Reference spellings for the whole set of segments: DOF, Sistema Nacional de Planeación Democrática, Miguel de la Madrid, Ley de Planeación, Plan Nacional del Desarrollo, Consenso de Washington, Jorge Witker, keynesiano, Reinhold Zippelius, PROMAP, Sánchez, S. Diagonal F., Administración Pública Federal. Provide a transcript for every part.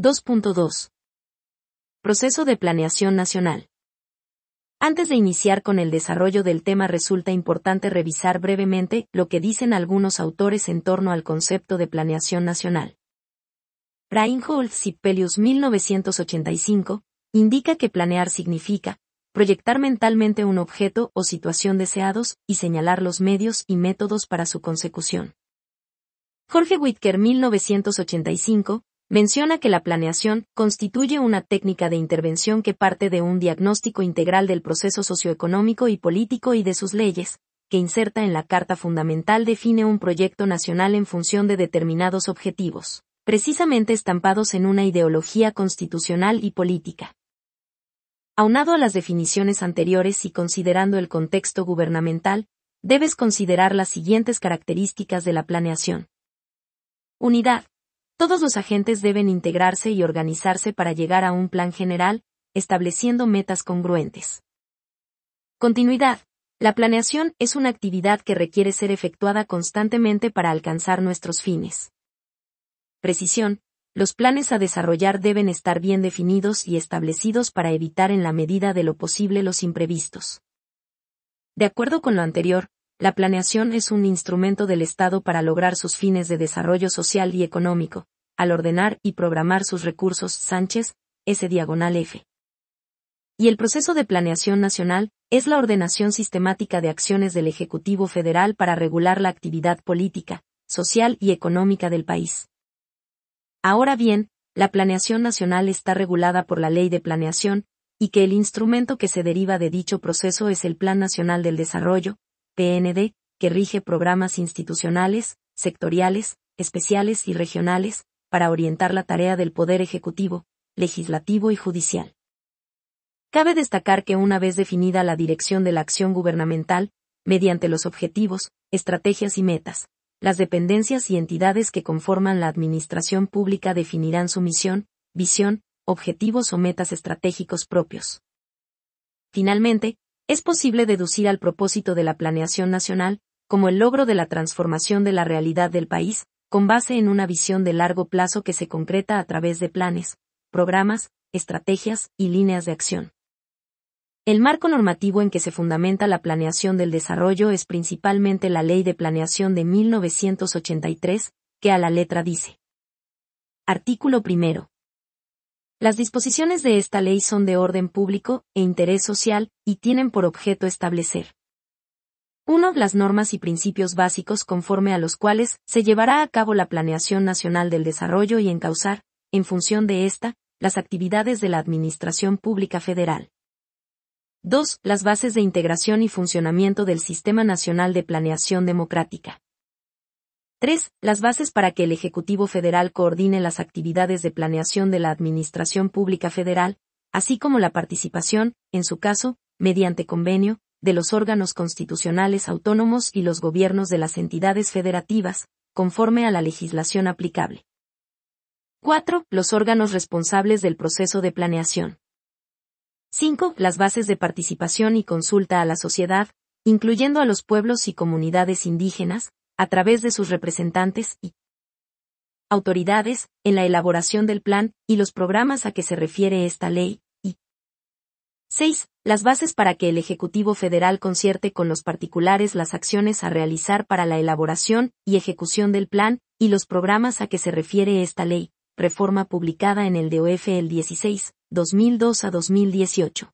2.2. Proceso de planeación nacional. Antes de iniciar con el desarrollo del tema, resulta importante revisar brevemente lo que dicen algunos autores en torno al concepto de planeación nacional. Reinhold Zippelius 1985 indica que planear significa proyectar mentalmente un objeto o situación deseados y señalar los medios y métodos para su consecución. Jorge Witker 1985 menciona que la planeación constituye una técnica de intervención que parte de un diagnóstico integral del proceso socioeconómico y político y de sus leyes, que inserta en la Carta Fundamental define un proyecto nacional en función de determinados objetivos, precisamente estampados en una ideología constitucional y política. Aunado a las definiciones anteriores y considerando el contexto gubernamental, debes considerar las siguientes características de la planeación. Unidad. Todos los agentes deben integrarse y organizarse para llegar a un plan general, estableciendo metas congruentes. Continuidad. La planeación es una actividad que requiere ser efectuada constantemente para alcanzar nuestros fines. Precisión. Los planes a desarrollar deben estar bien definidos y establecidos para evitar en la medida de lo posible los imprevistos. De acuerdo con lo anterior, la planeación es un instrumento del Estado para lograr sus fines de desarrollo social y económico, al ordenar y programar sus recursos. Sánchez, S. Diagonal F. Y el proceso de planeación nacional es la ordenación sistemática de acciones del Ejecutivo Federal para regular la actividad política, social y económica del país. Ahora bien, la planeación nacional está regulada por la Ley de Planeación, y que el instrumento que se deriva de dicho proceso es el Plan Nacional del Desarrollo, PND, que rige programas institucionales, sectoriales, especiales y regionales, para orientar la tarea del Poder Ejecutivo, Legislativo y Judicial. Cabe destacar que una vez definida la dirección de la acción gubernamental, mediante los objetivos, estrategias y metas, las dependencias y entidades que conforman la Administración Pública definirán su misión, visión, objetivos o metas estratégicos propios. Finalmente, es posible deducir al propósito de la planeación nacional, como el logro de la transformación de la realidad del país, con base en una visión de largo plazo que se concreta a través de planes, programas, estrategias y líneas de acción. El marco normativo en que se fundamenta la planeación del desarrollo es principalmente la Ley de Planeación de 1983, que a la letra dice. Artículo primero. Las disposiciones de esta ley son de orden público e interés social, y tienen por objeto establecer 1. Las normas y principios básicos conforme a los cuales se llevará a cabo la planeación nacional del desarrollo y encauzar, en función de esta, las actividades de la Administración Pública Federal. 2. Las bases de integración y funcionamiento del Sistema Nacional de Planeación Democrática. 3. Las bases para que el Ejecutivo Federal coordine las actividades de planeación de la Administración Pública Federal, así como la participación, en su caso, mediante convenio, de los órganos constitucionales autónomos y los gobiernos de las entidades federativas, conforme a la legislación aplicable. 4. Los órganos responsables del proceso de planeación. 5. Las bases de participación y consulta a la sociedad, incluyendo a los pueblos y comunidades indígenas, a través de sus representantes y autoridades, en la elaboración del plan y los programas a que se refiere esta ley, y 6. Las bases para que el Ejecutivo Federal concierte con los particulares las acciones a realizar para la elaboración y ejecución del plan y los programas a que se refiere esta ley, reforma publicada en el DOF el 16, 2002 a 2018.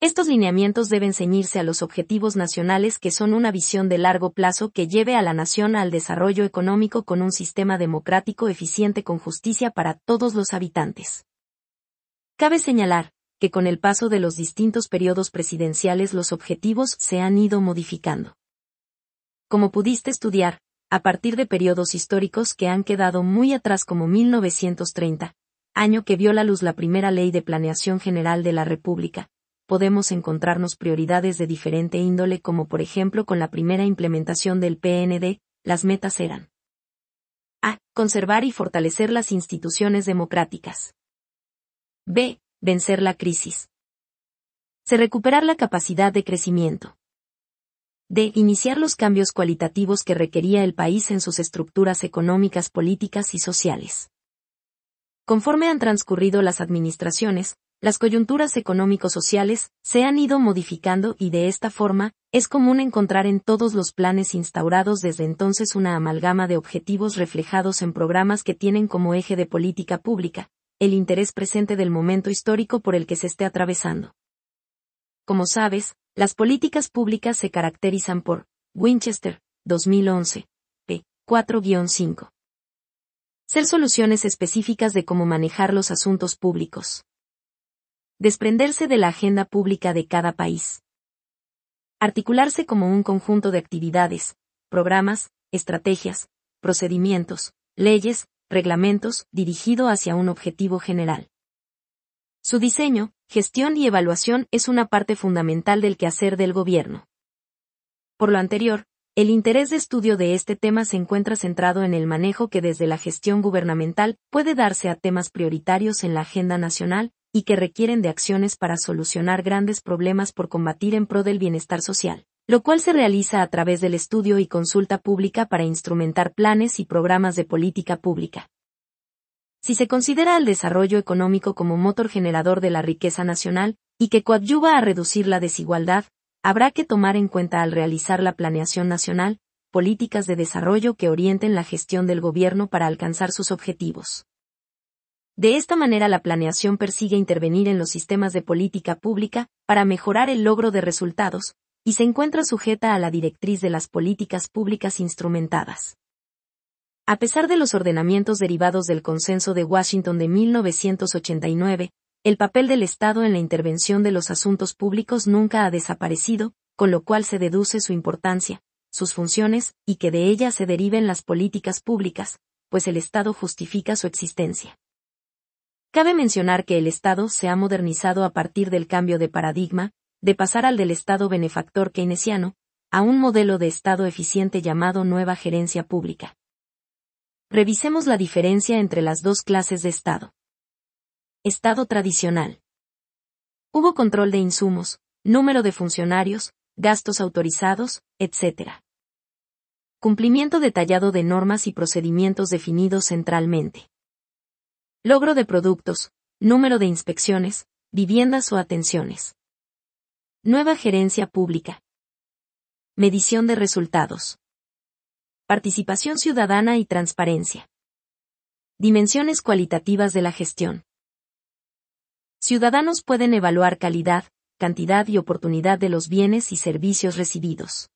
Estos lineamientos deben ceñirse a los objetivos nacionales que son una visión de largo plazo que lleve a la nación al desarrollo económico con un sistema democrático eficiente con justicia para todos los habitantes. Cabe señalar que con el paso de los distintos periodos presidenciales los objetivos se han ido modificando. Como pudiste estudiar, a partir de periodos históricos que han quedado muy atrás como 1930, año que vio la luz la primera Ley de Planeación General de la República, podemos encontrarnos prioridades de diferente índole, como por ejemplo con la primera implementación del PND, las metas eran a. Conservar y fortalecer las instituciones democráticas. b. Vencer la crisis. c. Recuperar la capacidad de crecimiento. d. Iniciar los cambios cualitativos que requería el país en sus estructuras económicas, políticas y sociales. Conforme han transcurrido las administraciones, las coyunturas económico-sociales se han ido modificando y de esta forma, es común encontrar en todos los planes instaurados desde entonces una amalgama de objetivos reflejados en programas que tienen como eje de política pública, el interés presente del momento histórico por el que se esté atravesando. Como sabes, las políticas públicas se caracterizan por Winchester, 2011, p. 4-5. Ser soluciones específicas de cómo manejar los asuntos públicos. Desprenderse de la agenda pública de cada país. Articularse como un conjunto de actividades, programas, estrategias, procedimientos, leyes, reglamentos, dirigido hacia un objetivo general. Su diseño, gestión y evaluación es una parte fundamental del quehacer del gobierno. Por lo anterior, el interés de estudio de este tema se encuentra centrado en el manejo que desde la gestión gubernamental puede darse a temas prioritarios en la agenda nacional, y que requieren de acciones para solucionar grandes problemas por combatir en pro del bienestar social, lo cual se realiza a través del estudio y consulta pública para instrumentar planes y programas de política pública. Si se considera al desarrollo económico como motor generador de la riqueza nacional, y que coadyuva a reducir la desigualdad, habrá que tomar en cuenta al realizar la planeación nacional, políticas de desarrollo que orienten la gestión del gobierno para alcanzar sus objetivos. De esta manera la planeación persigue intervenir en los sistemas de política pública para mejorar el logro de resultados, y se encuentra sujeta a la directriz de las políticas públicas instrumentadas. A pesar de los ordenamientos derivados del Consenso de Washington de 1989, el papel del Estado en la intervención de los asuntos públicos nunca ha desaparecido, con lo cual se deduce su importancia, sus funciones, y que de ella se deriven las políticas públicas, pues el Estado justifica su existencia. Cabe mencionar que el Estado se ha modernizado a partir del cambio de paradigma, de pasar al del Estado benefactor keynesiano, a un modelo de Estado eficiente llamado nueva gerencia pública. Revisemos la diferencia entre las dos clases de Estado. Estado tradicional. Hubo control de insumos, número de funcionarios, gastos autorizados, etc. Cumplimiento detallado de normas y procedimientos definidos centralmente. Logro de productos, número de inspecciones, viviendas o atenciones. Nueva gerencia pública. Medición de resultados. Participación ciudadana y transparencia. Dimensiones cualitativas de la gestión. Ciudadanos pueden evaluar calidad, cantidad y oportunidad de los bienes y servicios recibidos.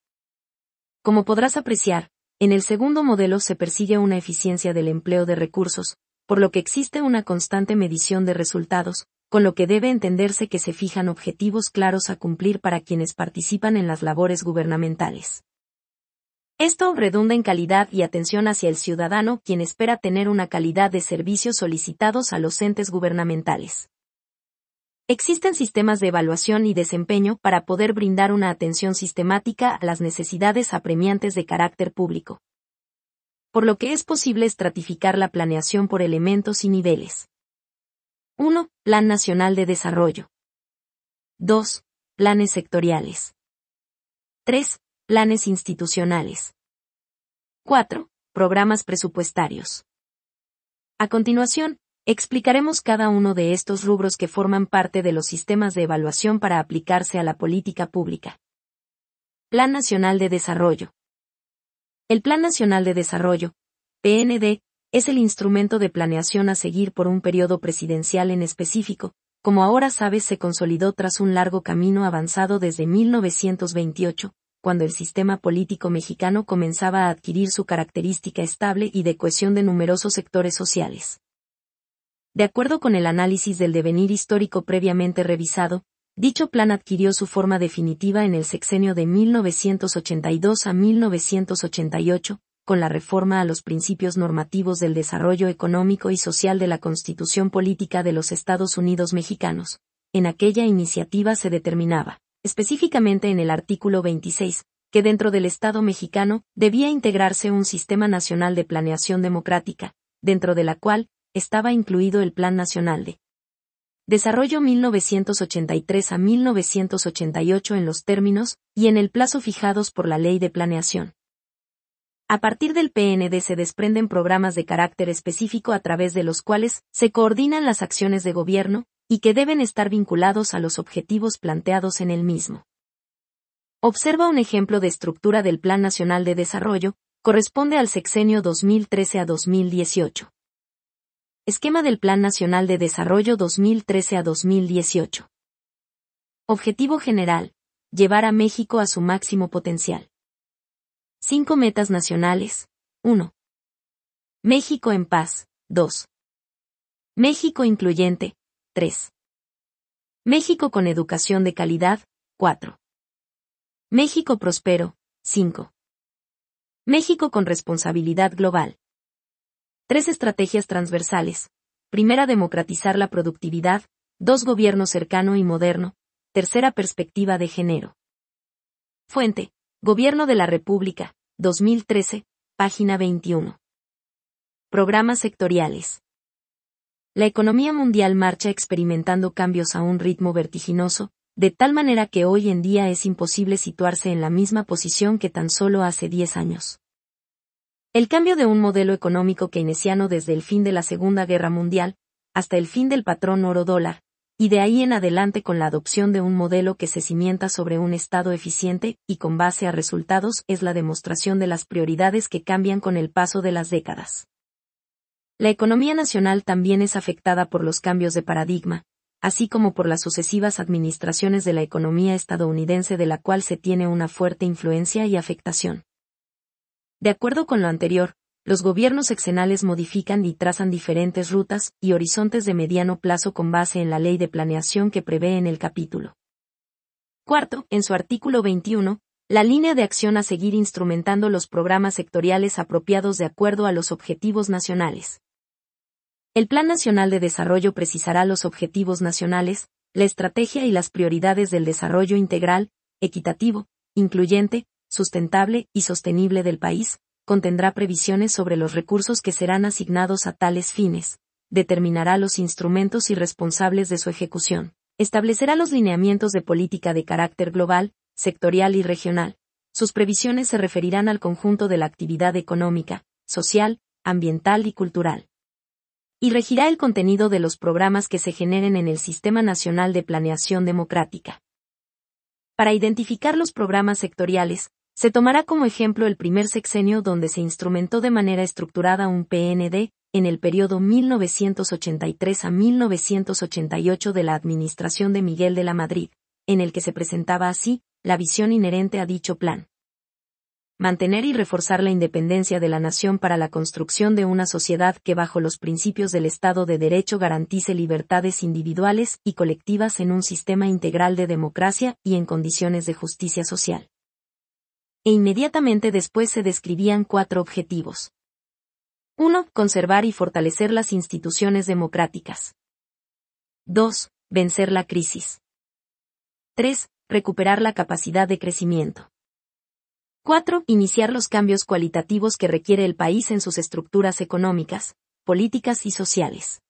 Como podrás apreciar, en el segundo modelo se persigue una eficiencia del empleo de recursos, por lo que existe una constante medición de resultados, con lo que debe entenderse que se fijan objetivos claros a cumplir para quienes participan en las labores gubernamentales. Esto redunda en calidad y atención hacia el ciudadano, quien espera tener una calidad de servicios solicitados a los entes gubernamentales. Existen sistemas de evaluación y desempeño para poder brindar una atención sistemática a las necesidades apremiantes de carácter público, por lo que es posible estratificar la planeación por elementos y niveles. 1. Plan Nacional de Desarrollo. 2. Planes sectoriales. 3. Planes institucionales. 4. Programas presupuestarios. A continuación, explicaremos cada uno de estos rubros que forman parte de los sistemas de evaluación para aplicarse a la política pública. Plan Nacional de Desarrollo. El Plan Nacional de Desarrollo, PND, es el instrumento de planeación a seguir por un periodo presidencial en específico, como ahora sabes se consolidó tras un largo camino avanzado desde 1928, cuando el sistema político mexicano comenzaba a adquirir su característica estable y de cohesión de numerosos sectores sociales. De acuerdo con el análisis del devenir histórico previamente revisado, dicho plan adquirió su forma definitiva en el sexenio de 1982 a 1988, con la reforma a los principios normativos del desarrollo económico y social de la Constitución Política de los Estados Unidos Mexicanos. En aquella iniciativa se determinaba, específicamente en el artículo 26, que dentro del Estado mexicano debía integrarse un Sistema Nacional de Planeación Democrática, dentro de la cual estaba incluido el Plan Nacional de Desarrollo 1983 a 1988 en los términos y en el plazo fijados por la Ley de Planeación. A partir del PND se desprenden programas de carácter específico a través de los cuales se coordinan las acciones de gobierno, y que deben estar vinculados a los objetivos planteados en el mismo. Observa un ejemplo de estructura del Plan Nacional de Desarrollo, corresponde al sexenio 2013 a 2018. Esquema del Plan Nacional de Desarrollo 2013 a 2018. Objetivo general: llevar a México a su máximo potencial. 5 metas nacionales. 1. México en paz. 2. México incluyente. 3. México con educación de calidad. 4. México próspero. 5. México con responsabilidad global. 3 estrategias transversales. Primera, democratizar la productividad. 2, gobierno cercano y moderno. 3, perspectiva de género. Fuente: Gobierno de la República, 2013, página 21. Programas sectoriales. La economía mundial marcha experimentando cambios a un ritmo vertiginoso, de tal manera que hoy en día es imposible situarse en la misma posición que tan solo hace 10 años. El cambio de un modelo económico keynesiano desde el fin de la Segunda Guerra Mundial, hasta el fin del patrón oro-dólar, y de ahí en adelante con la adopción de un modelo que se cimienta sobre un Estado eficiente y con base a resultados, es la demostración de las prioridades que cambian con el paso de las décadas. La economía nacional también es afectada por los cambios de paradigma, así como por las sucesivas administraciones de la economía estadounidense, de la cual se tiene una fuerte influencia y afectación. De acuerdo con lo anterior, los gobiernos sexenales modifican y trazan diferentes rutas y horizontes de mediano plazo con base en la Ley de Planeación que prevé en el capítulo 4, en su artículo 21, la línea de acción a seguir, instrumentando los programas sectoriales apropiados de acuerdo a los objetivos nacionales. El Plan Nacional de Desarrollo precisará los objetivos nacionales, la estrategia y las prioridades del desarrollo integral, equitativo, incluyente, sustentable y sostenible del país. Contendrá previsiones sobre los recursos que serán asignados a tales fines, determinará los instrumentos y responsables de su ejecución, establecerá los lineamientos de política de carácter global, sectorial y regional. Sus previsiones se referirán al conjunto de la actividad económica, social, ambiental y cultural. Y regirá el contenido de los programas que se generen en el Sistema Nacional de Planeación Democrática. Para identificar los programas sectoriales, se tomará como ejemplo el primer sexenio, donde se instrumentó de manera estructurada un PND, en el periodo 1983 a 1988 de la administración de Miguel de la Madrid, en el que se presentaba así la visión inherente a dicho plan: mantener y reforzar la independencia de la nación para la construcción de una sociedad que, bajo los principios del Estado de Derecho, garantice libertades individuales y colectivas en un sistema integral de democracia y en condiciones de justicia social. E inmediatamente después se describían 4 objetivos. 1. Conservar y fortalecer las instituciones democráticas. 2. Vencer la crisis. 3. Recuperar la capacidad de crecimiento. 4. Iniciar los cambios cualitativos que requiere el país en sus estructuras económicas, políticas y sociales.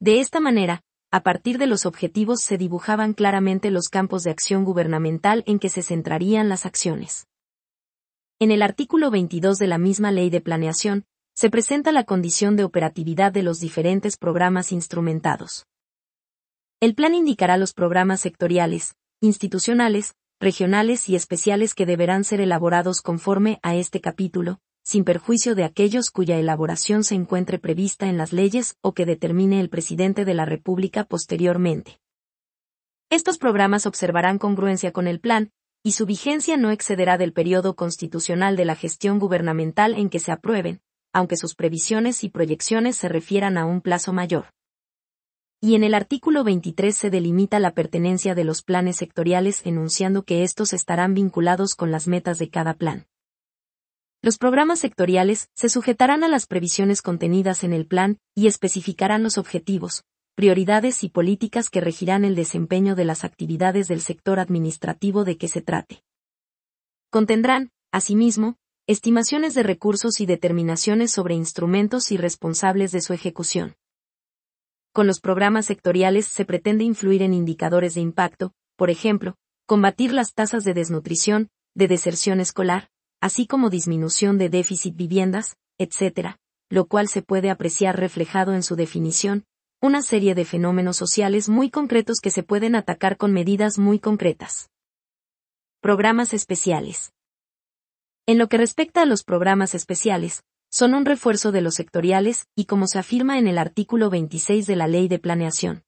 De esta manera, a partir de los objetivos se dibujaban claramente los campos de acción gubernamental en que se centrarían las acciones. En el artículo 22 de la misma Ley de Planeación, se presenta la condición de operatividad de los diferentes programas instrumentados. El plan indicará los programas sectoriales, institucionales, regionales y especiales que deberán ser elaborados conforme a este capítulo, sin perjuicio de aquellos cuya elaboración se encuentre prevista en las leyes o que determine el presidente de la República posteriormente. Estos programas observarán congruencia con el plan, y su vigencia no excederá del periodo constitucional de la gestión gubernamental en que se aprueben, aunque sus previsiones y proyecciones se refieran a un plazo mayor. Y en el artículo 23 se delimita la pertenencia de los planes sectoriales, enunciando que estos estarán vinculados con las metas de cada plan. Los programas sectoriales se sujetarán a las previsiones contenidas en el plan y especificarán los objetivos, prioridades y políticas que regirán el desempeño de las actividades del sector administrativo de que se trate. Contendrán, asimismo, estimaciones de recursos y determinaciones sobre instrumentos y responsables de su ejecución. Con los programas sectoriales se pretende influir en indicadores de impacto, por ejemplo, combatir las tasas de desnutrición, de deserción escolar, así como disminución de déficit viviendas, etc., lo cual se puede apreciar reflejado en su definición, una serie de fenómenos sociales muy concretos que se pueden atacar con medidas muy concretas. Programas especiales. En lo que respecta a los programas especiales, son un refuerzo de los sectoriales y como se afirma en el artículo 26 de la Ley de Planeación.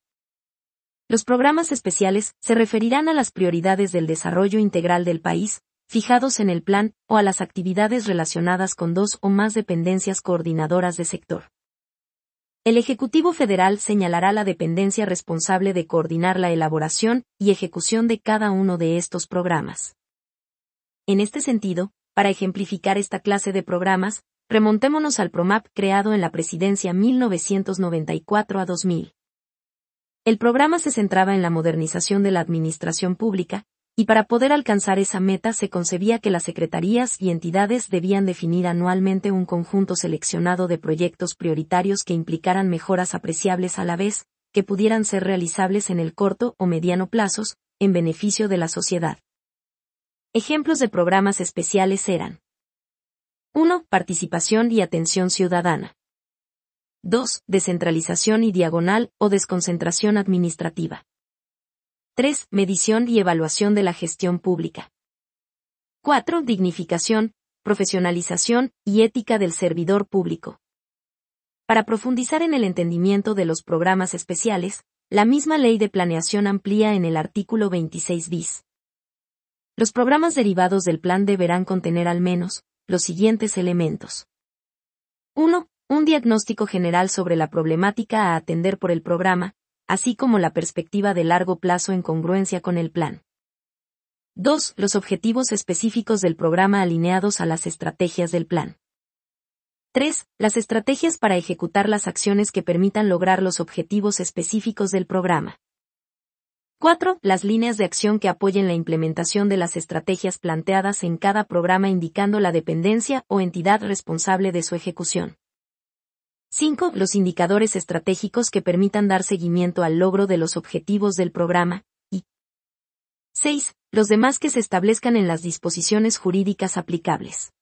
Los programas especiales se referirán a las prioridades del desarrollo integral del país, fijados en el plan, o a las actividades relacionadas con dos o más dependencias coordinadoras de sector. El Ejecutivo Federal señalará la dependencia responsable de coordinar la elaboración y ejecución de cada uno de estos programas. En este sentido, para ejemplificar esta clase de programas, remontémonos al PROMAP creado en la presidencia 1994 a 2000. El programa se centraba en la modernización de la administración pública, y para poder alcanzar esa meta se concebía que las secretarías y entidades debían definir anualmente un conjunto seleccionado de proyectos prioritarios que implicaran mejoras apreciables a la vez, que pudieran ser realizables en el corto o mediano plazos, en beneficio de la sociedad. Ejemplos de programas especiales eran: 1. Participación y atención ciudadana. 2. Descentralización y diagonal o desconcentración administrativa. 3. Medición y evaluación de la gestión pública. 4. Dignificación, profesionalización y ética del servidor público. Para profundizar en el entendimiento de los programas especiales, la misma Ley de Planeación amplía en el artículo 26 bis. Los programas derivados del plan deberán contener al menos los siguientes elementos. 1. Un diagnóstico general sobre la problemática a atender por el programa, así como la perspectiva de largo plazo en congruencia con el plan. 2. Los objetivos específicos del programa alineados a las estrategias del plan. 3. Las estrategias para ejecutar las acciones que permitan lograr los objetivos específicos del programa. 4. Las líneas de acción que apoyen la implementación de las estrategias planteadas en cada programa, indicando la dependencia o entidad responsable de su ejecución. 5. Los indicadores estratégicos que permitan dar seguimiento al logro de los objetivos del programa. Y 6. Los demás que se establezcan en las disposiciones jurídicas aplicables.